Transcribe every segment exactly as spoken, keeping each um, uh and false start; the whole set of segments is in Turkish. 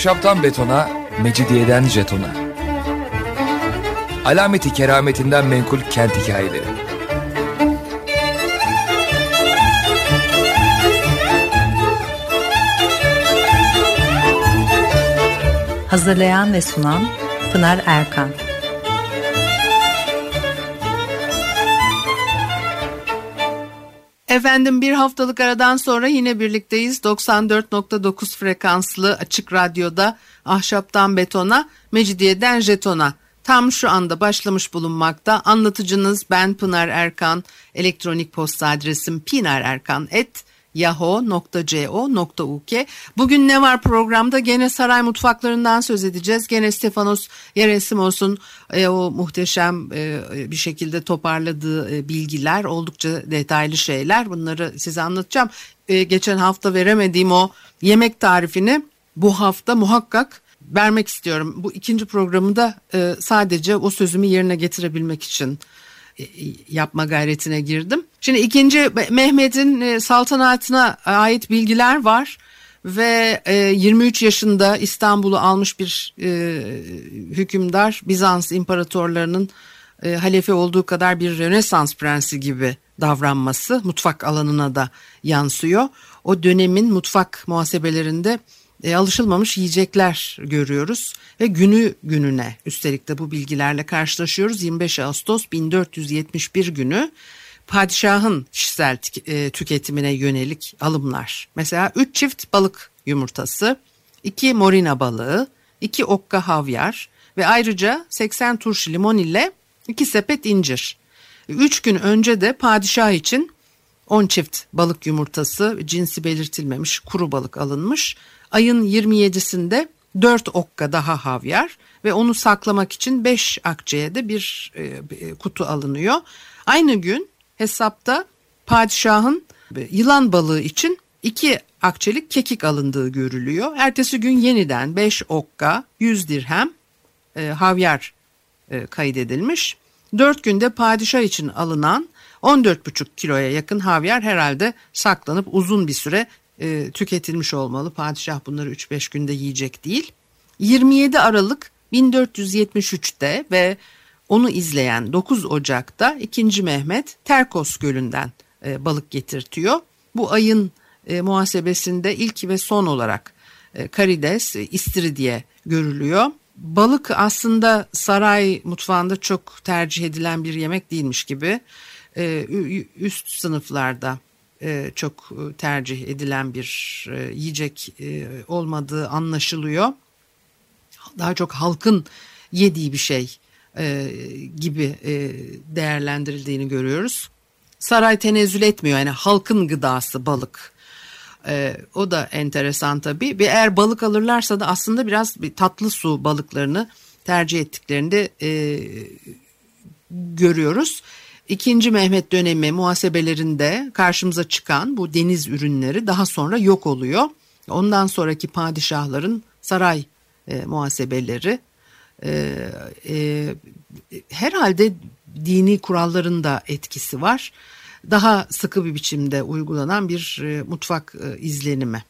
Ahşaptan betona, mecidiyeden jetona. Alameti kerametinden menkul kent hikayeleri. Hazırlayan ve sunan Pınar Erkan. Efendim, bir haftalık aradan sonra yine birlikteyiz. doksan dört nokta dokuz frekanslı Açık Radyo'da Ahşaptan Betona, Mecidiyeden Jeton'a tam şu anda başlamış bulunmakta. Anlatıcınız ben Pınar Erkan. Elektronik posta adresim pinarerkan at yahoo nokta co nokta uk. Bugün ne var programda? Gene saray mutfaklarından söz edeceğiz. Gene Stefanos Yeresimos'un e, o muhteşem e, bir şekilde toparladığı e, bilgiler, oldukça detaylı şeyler. Bunları size anlatacağım. E, geçen hafta veremediğim o yemek tarifini bu hafta muhakkak vermek istiyorum. Bu ikinci programda e, sadece o sözümü yerine getirebilmek için yapma gayretine girdim. Şimdi ikinci Mehmet'in saltanatına ait bilgiler var ve yirmi üç yaşında İstanbul'u almış bir hükümdar, Bizans imparatorlarının halefe olduğu kadar bir Rönesans prensi gibi davranması mutfak alanına da yansıyor. O dönemin mutfak muhasebelerinde E, alışılmamış yiyecekler görüyoruz ve günü gününe üstelik de bu bilgilerle karşılaşıyoruz. yirmi beş Ağustos bin dört yüz yetmiş bir günü padişahın kişisel e, tüketimine yönelik alımlar. Mesela üç çift balık yumurtası, iki morina balığı, iki okka havyar ve ayrıca seksen turşu limon ile iki sepet incir. üç gün önce de padişah için on çift balık yumurtası, cinsi belirtilmemiş kuru balık alınmış. Ayın yirmi yedisinde dört okka daha havyar ve onu saklamak için beş akçeye de bir e, kutu alınıyor. Aynı gün hesapta padişahın yılan balığı için iki akçelik kekik alındığı görülüyor. Ertesi gün yeniden beş okka, yüz dirhem e, havyar e, kaydedilmiş. dört günde padişah için alınan on dört buçuk kiloya yakın havyar herhalde saklanıp uzun bir süre E, tüketilmiş olmalı. Padişah bunları üç beş günde yiyecek değil. yirmi yedi Aralık bin dört yüz yetmiş üçte ve onu izleyen dokuz Ocak'ta ikinci Mehmet Terkos Gölü'nden e, balık getirtiyor. Bu ayın e, muhasebesinde ilk ve son olarak e, karides, e, istiridye görülüyor. Balık aslında saray mutfağında çok tercih edilen bir yemek değilmiş gibi. E, üst sınıflarda çok tercih edilen bir yiyecek olmadığı anlaşılıyor. Daha çok halkın yediği bir şey gibi değerlendirildiğini görüyoruz. Saray tenezzül etmiyor, yani halkın gıdası balık. O da enteresan tabii. Bir eğer balık alırlarsa da aslında biraz tatlı su balıklarını tercih ettiklerini de görüyoruz. İkinci Mehmet dönemi muhasebelerinde karşımıza çıkan bu deniz ürünleri daha sonra yok oluyor. Ondan sonraki padişahların saray e, muhasebeleri e, e, herhalde dini kuralların da etkisi var. Daha sıkı bir biçimde uygulanan bir e, mutfak e, izlenimi.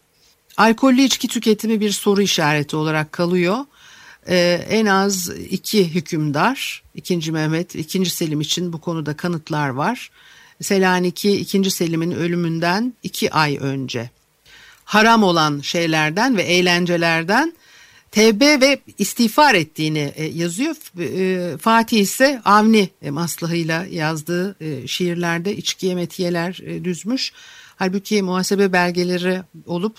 Alkollü içki tüketimi bir soru işareti olarak kalıyor. Ee, en az iki hükümdar, ikinci Mehmet, ikinci Selim için bu konuda kanıtlar var. Selaniki, ikinci Selim'in ölümünden iki ay önce haram olan şeylerden ve eğlencelerden tevbe ve istiğfar ettiğini e, yazıyor. E, Fatih ise Avni e, maslahıyla yazdığı e, şiirlerde içkiye metiyeler e, düzmüş. Halbuki muhasebe belgeleri olup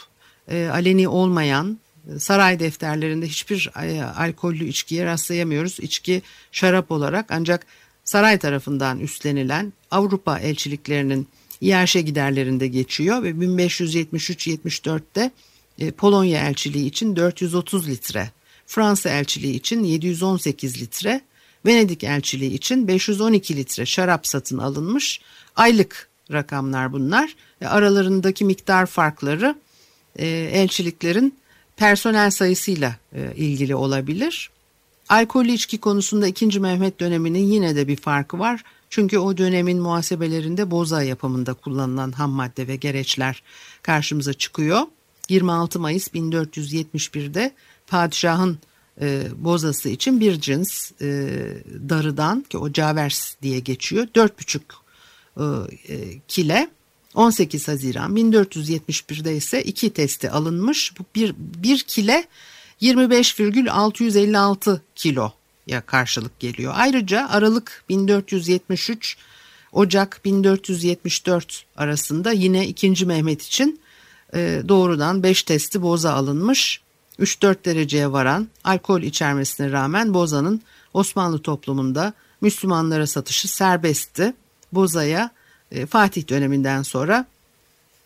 e, aleni olmayan, saray defterlerinde hiçbir alkollü içkiye rastlayamıyoruz. İçki şarap olarak ancak saray tarafından üstlenilen Avrupa elçiliklerinin iaşe giderlerinde geçiyor ve bin beş yüz yetmiş üç yetmiş dörtte Polonya elçiliği için dört yüz otuz litre, Fransa elçiliği için yedi yüz on sekiz litre, Venedik elçiliği için beş yüz on iki litre şarap satın alınmış. Aylık rakamlar bunlar. Aralarındaki miktar farkları elçiliklerin personel sayısıyla e, ilgili olabilir. Alkollü içki konusunda ikinci Mehmet döneminin yine de bir farkı var. Çünkü o dönemin muhasebelerinde boza yapımında kullanılan ham madde ve gereçler karşımıza çıkıyor. yirmi altı Mayıs bin dört yüz yetmiş birde padişahın e, bozası için bir cins e, darıdan, ki o cavers diye geçiyor, dört buçuk e, kile on sekiz Haziran bin dört yüz yetmiş bir'de ise iki testi alınmış. Bu bir, bir kile yirmi beş virgül altı yüz elli altı kiloya karşılık geliyor. Ayrıca Aralık bin dört yüz yetmiş üç Ocak bin dört yüz yetmiş dört arasında yine ikinci. Mehmet için e, doğrudan beş testi boza alınmış. üç dört dereceye varan alkol içermesine rağmen bozanın Osmanlı toplumunda Müslümanlara satışı serbestti. Bozaya e, Fatih döneminden sonra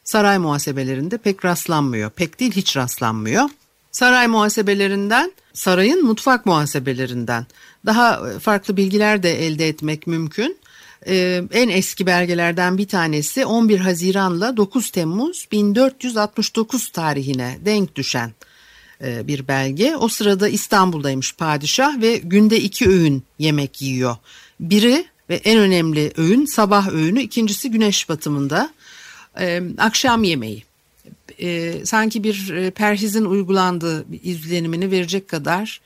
saray muhasebelerinde pek rastlanmıyor. Pek değil, hiç rastlanmıyor. Saray muhasebelerinden, sarayın mutfak muhasebelerinden daha farklı bilgiler de elde etmek mümkün. Ee, en eski belgelerden bir tanesi on bir Haziran'la dokuz Temmuz bin dört yüz altmış dokuz tarihine denk düşen e, bir belge. O sırada İstanbul'daymış padişah ve günde iki öğün yemek yiyor. Biri ve en önemli öğün sabah öğünü, ikincisi güneş batımında e, akşam yemeği. E, sanki bir perhizin uygulandığı izlenimini verecek kadar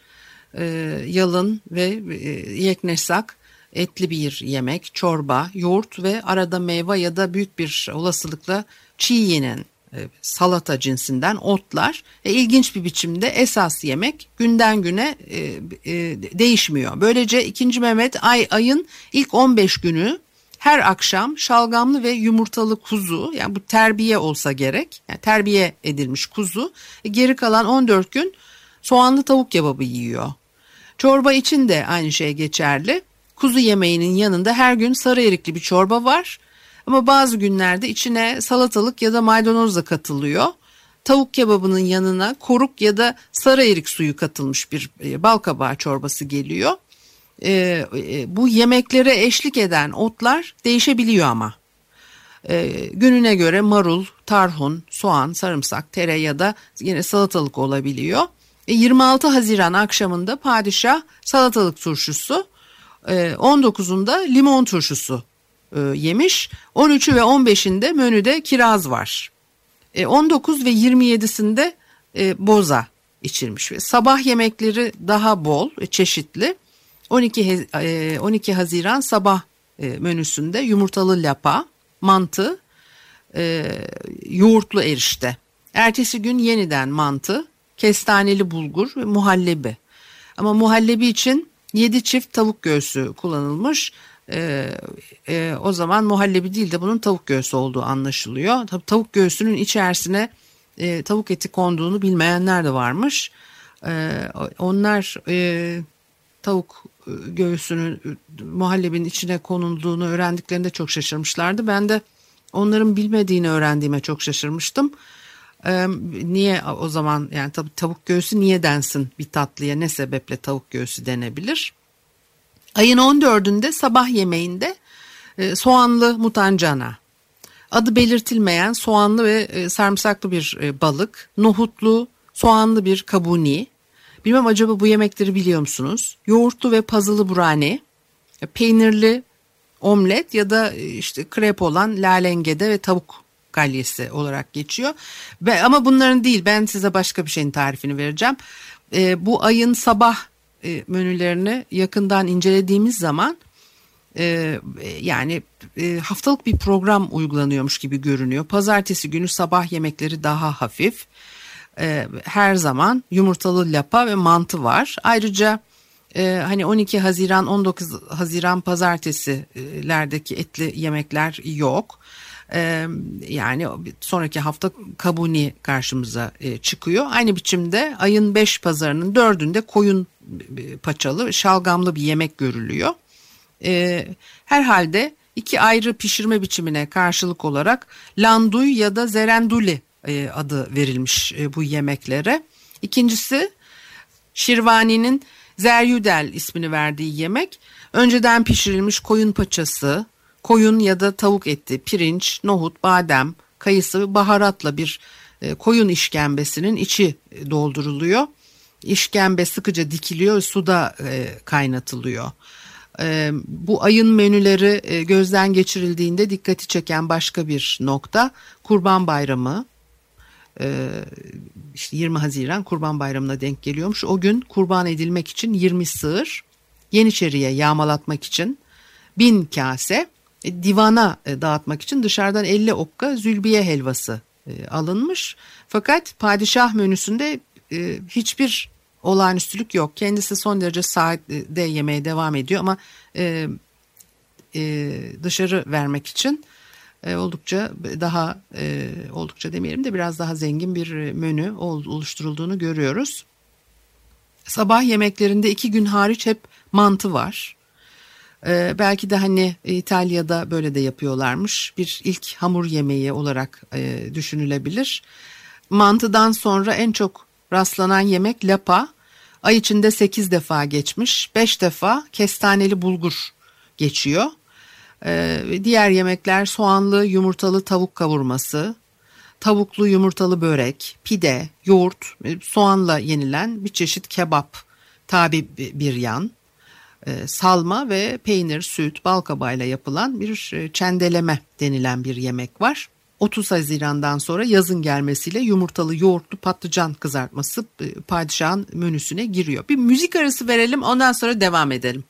e, yalın ve e, yeknesak, etli bir yemek, çorba, yoğurt ve arada meyve ya da büyük bir olasılıkla çiğ yenen e, salata cinsinden otlar. E, ilginç bir biçimde esas yemek günden güne e, e, değişmiyor. Böylece ikinci. Mehmet ay ayın ilk on beş günü her akşam şalgamlı ve yumurtalı kuzu, yani bu terbiye olsa gerek, yani terbiye edilmiş kuzu, geri kalan on dört gün soğanlı tavuk kebabı yiyor. Çorba için de aynı şey geçerli. Kuzu yemeğinin yanında her gün sarı erikli bir çorba var ama bazı günlerde içine salatalık ya da maydanoz da katılıyor. Tavuk kebabının yanına koruk ya da sarı erik suyu katılmış bir balkabağı çorbası geliyor. Ee, bu yemeklere eşlik eden otlar değişebiliyor ama ee, gününe göre marul, tarhun, soğan, sarımsak, tere ya da yine salatalık olabiliyor. Ee, yirmi altı Haziran akşamında padişah salatalık turşusu, e, on dokuzunda limon turşusu e, yemiş. on üçü ve on beşinde menüde kiraz var. E, on dokuz ve yirmi yedisinde e, boza içilmiş. Sabah yemekleri daha bol, çeşitli. on iki Haziran sabah menüsünde yumurtalı lapa, mantı, yoğurtlu erişte. Ertesi gün yeniden mantı, kestaneli bulgur ve muhallebi. Ama muhallebi için yedi çift tavuk göğsü kullanılmış. O zaman muhallebi değil de bunun tavuk göğsü olduğu anlaşılıyor. Tavuk göğsünün içerisine tavuk eti konduğunu bilmeyenler de varmış. Onlar... Tavuk göğsünün muhallebinin içine konulduğunu öğrendiklerinde çok şaşırmışlardı. Ben de onların bilmediğini öğrendiğime çok şaşırmıştım. Ee, niye o zaman, yani tabii tavuk göğsü niye densin bir tatlıya, ne sebeple tavuk göğsü denebilir? Ayın on dördünde sabah yemeğinde e, soğanlı mutancana, adı belirtilmeyen soğanlı ve e, sarımsaklı bir e, balık, nohutlu soğanlı bir kabuni. Bilmem acaba bu yemekleri biliyor musunuz? Yoğurtlu ve pazılı burani, peynirli omlet ya da işte krep olan lalengede ve tavuk galyesi olarak geçiyor. Ve, ama bunların değil, ben size başka bir şeyin tarifini vereceğim. E, bu ayın sabah e, menülerini yakından incelediğimiz zaman e, yani e, haftalık bir program uygulanıyormuş gibi görünüyor. Pazartesi günü sabah yemekleri daha hafif. Her zaman yumurtalı lapa ve mantı var. Ayrıca e, hani on iki Haziran, on dokuz Haziran pazartesilerdeki etli yemekler yok. E, yani sonraki hafta kabuni karşımıza e, çıkıyor. Aynı biçimde ayın beş pazarının dördünde koyun paçalı, şalgamlı bir yemek görülüyor. E, herhalde iki ayrı pişirme biçimine karşılık olarak landuy ya da zerenduli adı verilmiş bu yemeklere. İkincisi Şirvani'nin Zeryudel ismini verdiği yemek, önceden pişirilmiş koyun paçası, koyun ya da tavuk eti, pirinç, nohut, badem, kayısı ve baharatla bir koyun işkembesinin içi dolduruluyor. İşkembe sıkıca dikiliyor, suda kaynatılıyor. Bu ayın menüleri gözden geçirildiğinde dikkati çeken başka bir nokta Kurban Bayramı. işte yirmi Haziran Kurban Bayramı'na denk geliyormuş. O gün kurban edilmek için yirmi sığır, Yeniçeri'ye yağmalatmak için bin kase, divana dağıtmak için dışarıdan elli okka zülbiye helvası alınmış. Fakat padişah menüsünde hiçbir olağanüstülük yok. Kendisi son derece sade yemeye devam ediyor ama dışarı vermek için oldukça daha oldukça demeyelim de biraz daha zengin bir menü oluşturulduğunu görüyoruz. Sabah yemeklerinde iki gün hariç hep mantı var. Ee, belki de hani İtalya'da böyle de yapıyorlarmış, bir ilk hamur yemeği olarak e, düşünülebilir. Mantıdan sonra en çok rastlanan yemek lapa, ay içinde sekiz defa geçmiş, beş defa kestaneli bulgur geçiyor. Ee, diğer yemekler soğanlı yumurtalı tavuk kavurması, tavuklu yumurtalı börek, pide, yoğurt, soğanla yenilen bir çeşit kebap tabi bir yan. Salma ve peynir, süt, bal kabağıyla yapılan bir çendeleme denilen bir yemek var. otuz Haziran'dan sonra yazın gelmesiyle yumurtalı yoğurtlu patlıcan kızartması padişahın menüsüne giriyor. Bir müzik arası verelim, ondan sonra devam edelim.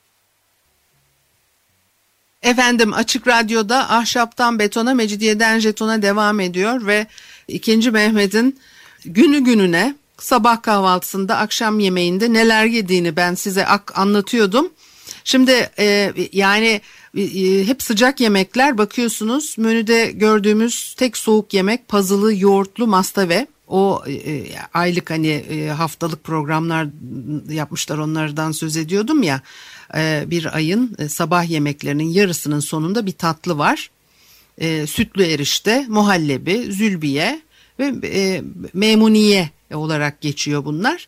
Efendim, Açık Radyo'da Ahşaptan Betona, Mecidiyeden Jeton'a devam ediyor ve ikinci. Mehmet'in günü gününe sabah kahvaltısında, akşam yemeğinde neler yediğini ben size ak- anlatıyordum. Şimdi e, yani e, hep sıcak yemekler, bakıyorsunuz menüde gördüğümüz tek soğuk yemek pazılı yoğurtlu mastave. O e, aylık hani e, haftalık programlar yapmışlar, onlardan söz ediyordum ya. E, bir ayın e, sabah yemeklerinin yarısının sonunda bir tatlı var. E, sütlü erişte, muhallebi, zülbiye ve e, memuniye olarak geçiyor bunlar.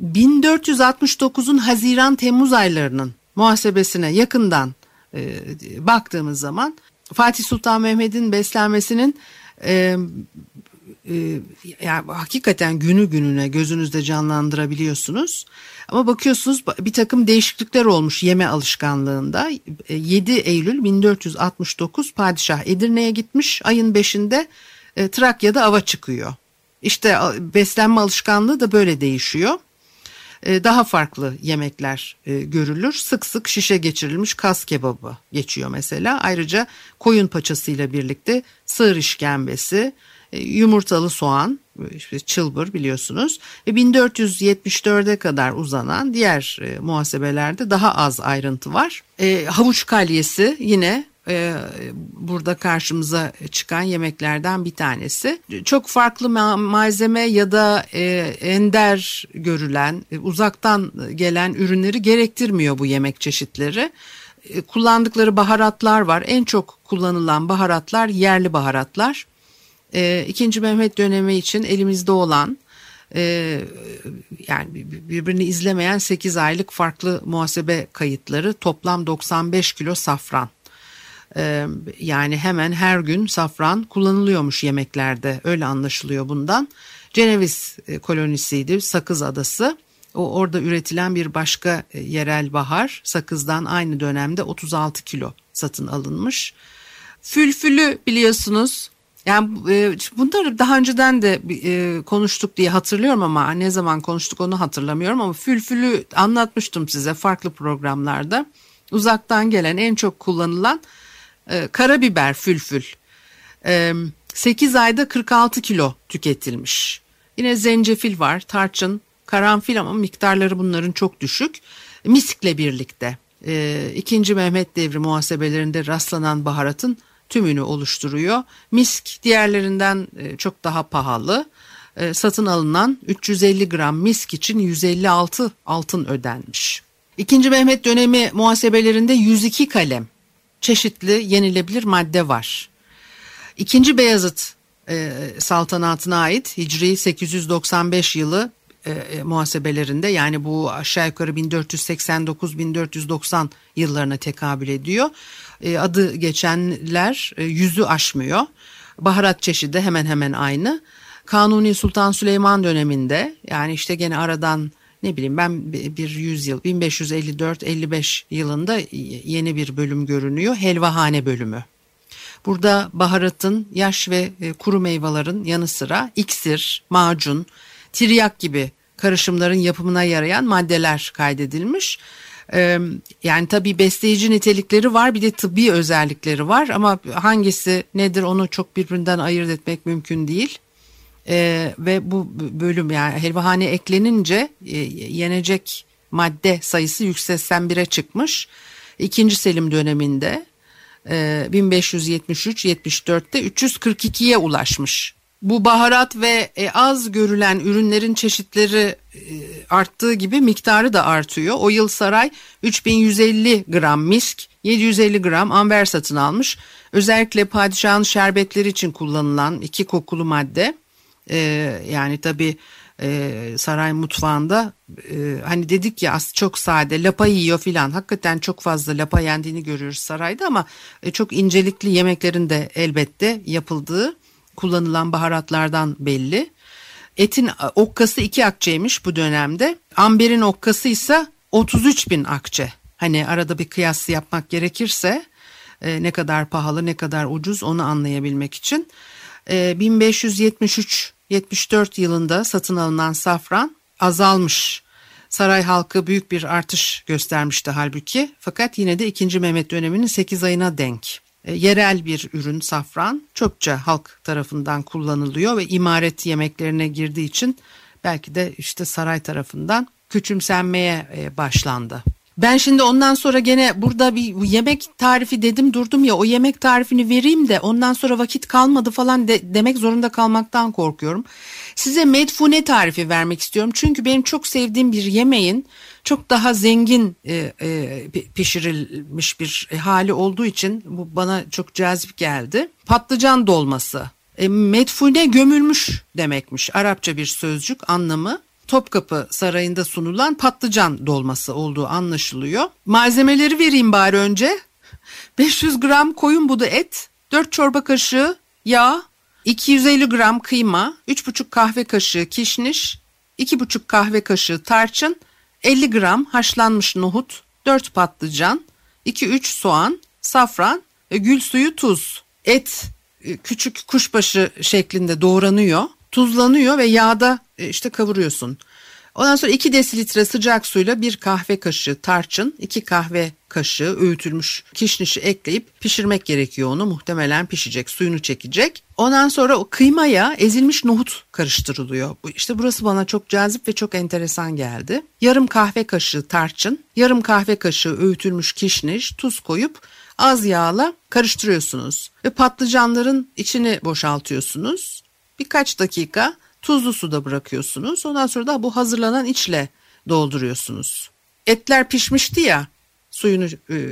bin dört yüz altmış dokuzun Haziran-Temmuz aylarının muhasebesine yakından e, baktığımız zaman Fatih Sultan Mehmet'in beslenmesinin e, e, yani hakikaten günü gününe gözünüzde canlandırabiliyorsunuz. Ama bakıyorsunuz bir takım değişiklikler olmuş yeme alışkanlığında. yedi Eylül bin dört yüz altmış dokuz padişah Edirne'ye gitmiş. Ayın beşinde e, Trakya'da ava çıkıyor. İşte beslenme alışkanlığı da böyle değişiyor. Daha farklı yemekler görülür. Sık sık şişe geçirilmiş kas kebabı geçiyor mesela. Ayrıca koyun paçasıyla birlikte sığır işkembesi, yumurtalı soğan, çılbır biliyorsunuz. bin dört yüz yetmiş dörde kadar uzanan diğer muhasebelerde daha az ayrıntı var. Havuç kalyesi yine burada karşımıza çıkan yemeklerden bir tanesi. Çok farklı ma- malzeme ya da e, ender görülen, e, uzaktan gelen ürünleri gerektirmiyor bu yemek çeşitleri. E, kullandıkları baharatlar var. En çok kullanılan baharatlar yerli baharatlar. E, İkinci Mehmet dönemi için elimizde olan, Ee, yani birbirini izlemeyen sekiz aylık farklı muhasebe kayıtları, toplam doksan beş kilo safran. Ee, yani hemen her gün safran kullanılıyormuş yemeklerde, öyle anlaşılıyor bundan. Ceneviz kolonisiydi Sakız Adası, o orada üretilen bir başka yerel bahar, sakızdan aynı dönemde otuz altı kilo satın alınmış. Fülfülü biliyorsunuz. Yani bunları daha önceden de konuştuk diye hatırlıyorum ama ne zaman konuştuk onu hatırlamıyorum, ama fülfülü anlatmıştım size farklı programlarda. Uzaktan gelen en çok kullanılan karabiber fülfül. sekiz ayda kırk altı kilo tüketilmiş. Yine zencefil var, tarçın, karanfil ama miktarları bunların çok düşük. Miskle birlikte ikinci. Mehmet devri muhasebelerinde rastlanan baharatın tümünü oluşturuyor. Misk diğerlerinden çok daha pahalı. Satın alınan üç yüz elli gram misk için yüz elli altı altın ödenmiş. İkinci Mehmet dönemi muhasebelerinde yüz iki kalem çeşitli yenilebilir madde var. İkinci Beyazıt saltanatına ait Hicri sekiz yüz doksan beş yılı muhasebelerinde, yani bu aşağı yukarı bin dört yüz seksen dokuz bin dört yüz doksan yıllarına tekabül ediyor. Adı geçenler yüzü aşmıyor. Baharat çeşidi hemen hemen aynı. Kanuni Sultan Süleyman döneminde, yani işte gene aradan ne bileyim ben bir yüzyıl, bin beş yüz elli dört elli beş yılında yeni bir bölüm görünüyor. Helvahane bölümü. Burada baharatın, yaş ve kuru meyvelerin yanı sıra iksir, macun, tiryak gibi karışımların yapımına yarayan maddeler kaydedilmiş. Yani tabii besleyici nitelikleri var, bir de tıbbi özellikleri var ama hangisi nedir onu çok birbirinden ayırt etmek mümkün değil. Ee, ve bu bölüm, yani helvahane eklenince e, yenecek madde sayısı yüz seksen bire çıkmış. İkinci Selim döneminde e, bin beş yüz yetmiş üç yetmiş dörtte üç yüz kırk ikiye ulaşmış. Bu baharat ve e, az görülen ürünlerin çeşitleri e, arttığı gibi miktarı da artıyor. O yıl saray üç bin yüz elli gram misk, yedi yüz elli gram amber satın almış. Özellikle padişahın şerbetleri için kullanılan iki kokulu madde. Ee, yani tabii e, saray mutfağında e, hani dedik ya çok sade lapa yiyor filan, hakikaten çok fazla lapa yendiğini görüyoruz sarayda ama e, çok incelikli yemeklerin de elbette yapıldığı kullanılan baharatlardan belli. Etin okkası iki akçeymiş bu dönemde, amberin okkası ise otuz üç bin akçe. Hani arada bir kıyas yapmak gerekirse e, ne kadar pahalı ne kadar ucuz onu anlayabilmek için. bin beş yüz yetmiş üç yetmiş dört yılında satın alınan safran azalmış. Saray halkı büyük bir artış göstermişti halbuki, fakat yine de ikinci. Mehmet döneminin sekiz ayına denk. E, yerel bir ürün safran çokça halk tarafından kullanılıyor ve imaret yemeklerine girdiği için belki de işte saray tarafından küçümsenmeye e, başlandı. Ben şimdi ondan sonra gene burada bir yemek tarifi dedim durdum ya, o yemek tarifini vereyim de ondan sonra vakit kalmadı falan de, demek zorunda kalmaktan korkuyorum. Size medfune tarifi vermek istiyorum çünkü benim çok sevdiğim bir yemeğin çok daha zengin e, e, pişirilmiş bir hali olduğu için bu bana çok cazip geldi. Patlıcan dolması, e, medfune gömülmüş demekmiş, Arapça bir sözcük anlamı. Topkapı Sarayı'nda sunulan patlıcan dolması olduğu anlaşılıyor. Malzemeleri vereyim bari önce. beş yüz gram koyun budu et, dört çorba kaşığı yağ, iki yüz elli gram kıyma, üç buçuk kahve kaşığı kişniş, iki buçuk kahve kaşığı tarçın, elli gram haşlanmış nohut, dört patlıcan, iki üç soğan, safran, gül suyu, tuz. Et küçük kuşbaşı şeklinde doğranıyor. Tuzlanıyor ve yağda işte kavuruyorsun. Ondan sonra iki desilitre sıcak suyla bir kahve kaşığı tarçın, iki kahve kaşığı öğütülmüş kişnişi ekleyip pişirmek gerekiyor onu. Muhtemelen pişecek, suyunu çekecek. Ondan sonra o kıymaya ezilmiş nohut karıştırılıyor. İşte burası bana çok cazip ve çok enteresan geldi. Yarım kahve kaşığı tarçın, yarım kahve kaşığı öğütülmüş kişniş, tuz koyup az yağla karıştırıyorsunuz. Ve patlıcanların içini boşaltıyorsunuz. Birkaç dakika tuzlu suda bırakıyorsunuz. Ondan sonra da bu hazırlanan içle dolduruyorsunuz. Etler pişmişti ya, suyunu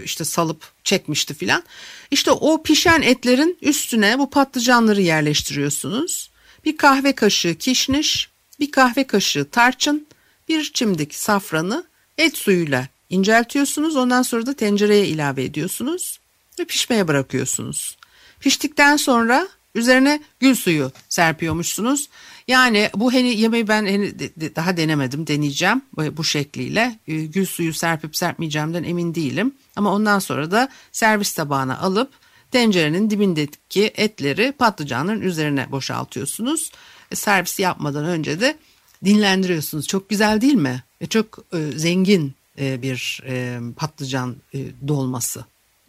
işte salıp çekmişti filan. İşte o pişen etlerin üstüne bu patlıcanları yerleştiriyorsunuz. Bir kahve kaşığı kişniş, bir kahve kaşığı tarçın, bir çimdik safranı et suyuyla inceltiyorsunuz. Ondan sonra da tencereye ilave ediyorsunuz ve pişmeye bırakıyorsunuz. Piştikten sonra üzerine gül suyu serpiyormuşsunuz. Yani bu hani yemeği ben hani daha denemedim, deneyeceğim bu şekliyle. Gül suyu serpip serpmeyeceğimden emin değilim. Ama ondan sonra da servis tabağına alıp tencerenin dibindeki etleri patlıcanların üzerine boşaltıyorsunuz. Servis yapmadan önce de dinlendiriyorsunuz. Çok güzel değil mi? Çok zengin bir patlıcan dolması.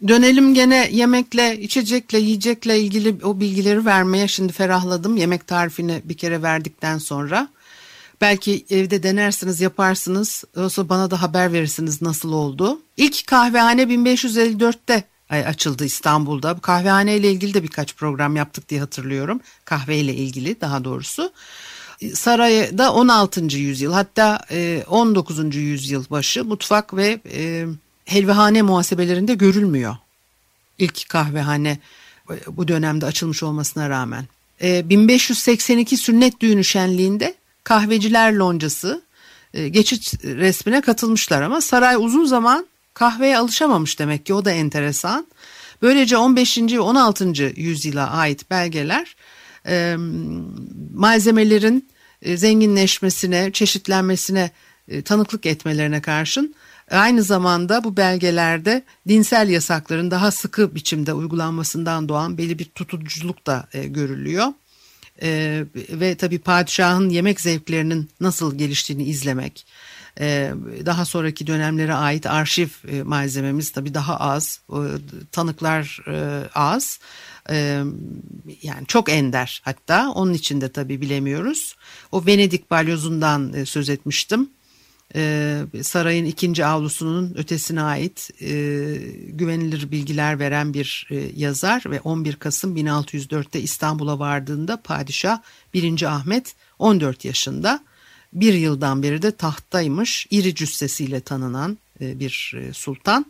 Dönelim gene yemekle, içecekle, yiyecekle ilgili o bilgileri vermeye. Şimdi ferahladım yemek tarifini bir kere verdikten sonra. Belki evde denersiniz, yaparsınız. Olsa bana da haber verirsiniz nasıl oldu. İlk kahvehane bin beş yüz elli dörtte açıldı İstanbul'da. Bu kahvehaneyle ilgili de birkaç program yaptık diye hatırlıyorum. Kahveyle ilgili daha doğrusu. Sarayda on altıncı yüzyıl, hatta on dokuzuncu yüzyıl başı mutfak ve helvahane muhasebelerinde görülmüyor. İlk kahvehane bu dönemde açılmış olmasına rağmen. bin beş yüz seksen iki sünnet düğünü şenliğinde kahveciler loncası geçit resmine katılmışlar ama saray uzun zaman kahveye alışamamış demek ki, o da enteresan. Böylece on beşinci ve on altıncı yüzyıla ait belgeler malzemelerin zenginleşmesine, çeşitlenmesine tanıklık etmelerine karşın Aynı zamanda bu belgelerde dinsel yasakların daha sıkı biçimde uygulanmasından doğan belli bir tutuculuk da e, görülüyor. E, ve tabii padişahın yemek zevklerinin nasıl geliştiğini izlemek. E, daha sonraki dönemlere ait arşiv e, malzememiz tabii daha az, e, tanıklar e, az. E, yani çok ender hatta, onun için de tabii bilemiyoruz. O Venedik balyozundan e, söz etmiştim. Ee, sarayın ikinci avlusunun ötesine ait e, güvenilir bilgiler veren bir e, yazar ve on bir Kasım bin altı yüz dörtte İstanbul'a vardığında padişah birinci Ahmet on dört yaşında, bir yıldan beri de tahttaymış, iri cüssesiyle tanınan e, bir e, sultan.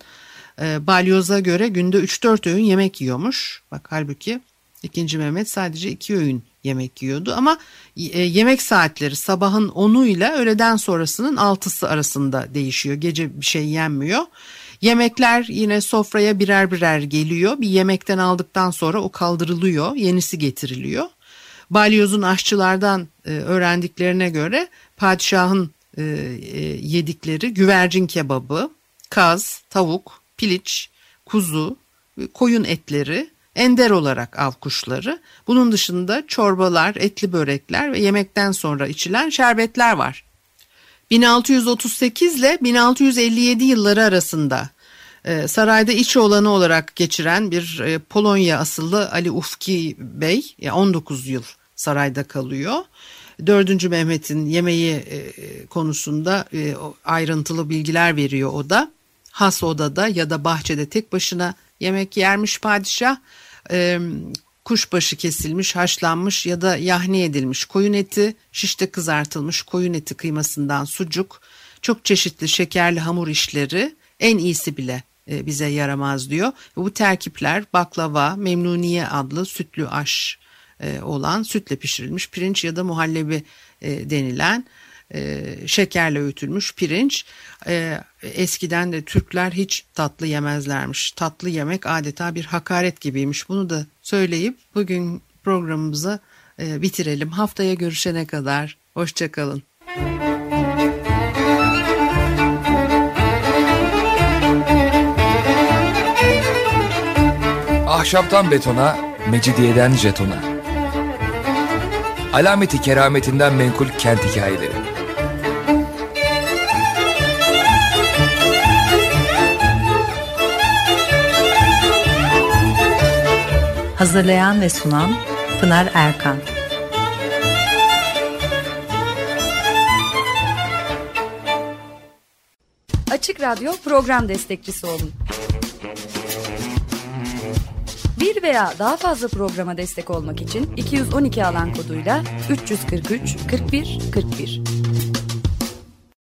E, balyoza göre günde üç dört öğün yemek yiyormuş. Bak, halbuki ikinci Mehmet sadece iki öğün yemek yiyordu, ama yemek saatleri sabahın onu ile öğleden sonrasının altısı arasında değişiyor. Gece bir şey yenmiyor. Yemekler yine sofraya birer birer geliyor. Bir yemekten aldıktan sonra o kaldırılıyor, yenisi getiriliyor. Balyozun aşçılardan öğrendiklerine göre padişahın yedikleri güvercin kebabı, kaz, tavuk, piliç, kuzu, koyun etleri, ender olarak av kuşları, bunun dışında çorbalar, etli börekler ve yemekten sonra içilen şerbetler var. bin altı yüz otuz sekiz ile bin altı yüz elli yedi yılları arasında sarayda iç olanı olarak geçiren bir Polonya asıllı Ali Ufki Bey on dokuz yıl sarayda kalıyor. dördüncü Mehmet'in yemeği konusunda ayrıntılı bilgiler veriyor o da. Has odada ya da bahçede tek başına yemek yermiş padişah. E, kuşbaşı kesilmiş, haşlanmış ya da yahni edilmiş koyun eti, şişte kızartılmış koyun eti kıymasından sucuk, çok çeşitli şekerli hamur işleri, en iyisi bile e, bize yaramaz diyor. Bu terkipler baklava, memnuniye adlı sütlü aş e, olan sütle pişirilmiş pirinç ya da muhallebi e, denilen e, şekerle öğütülmüş pirinç. E, Eskiden de Türkler hiç tatlı yemezlermiş. Tatlı yemek adeta bir hakaret gibiymiş. Bunu da söyleyip bugün programımızı bitirelim. Haftaya görüşene kadar hoşça kalın. Ahşaptan betona, mecidiyeden jetona. Alameti kerametinden menkul kent hikayeleri. Hazırlayan ve sunan Pınar Erkan. Açık Radyo program destekçisi olun. Bir veya daha fazla programa destek olmak için iki yüz on iki alan koduyla üç yüz kırk üç kırk bir kırk bir.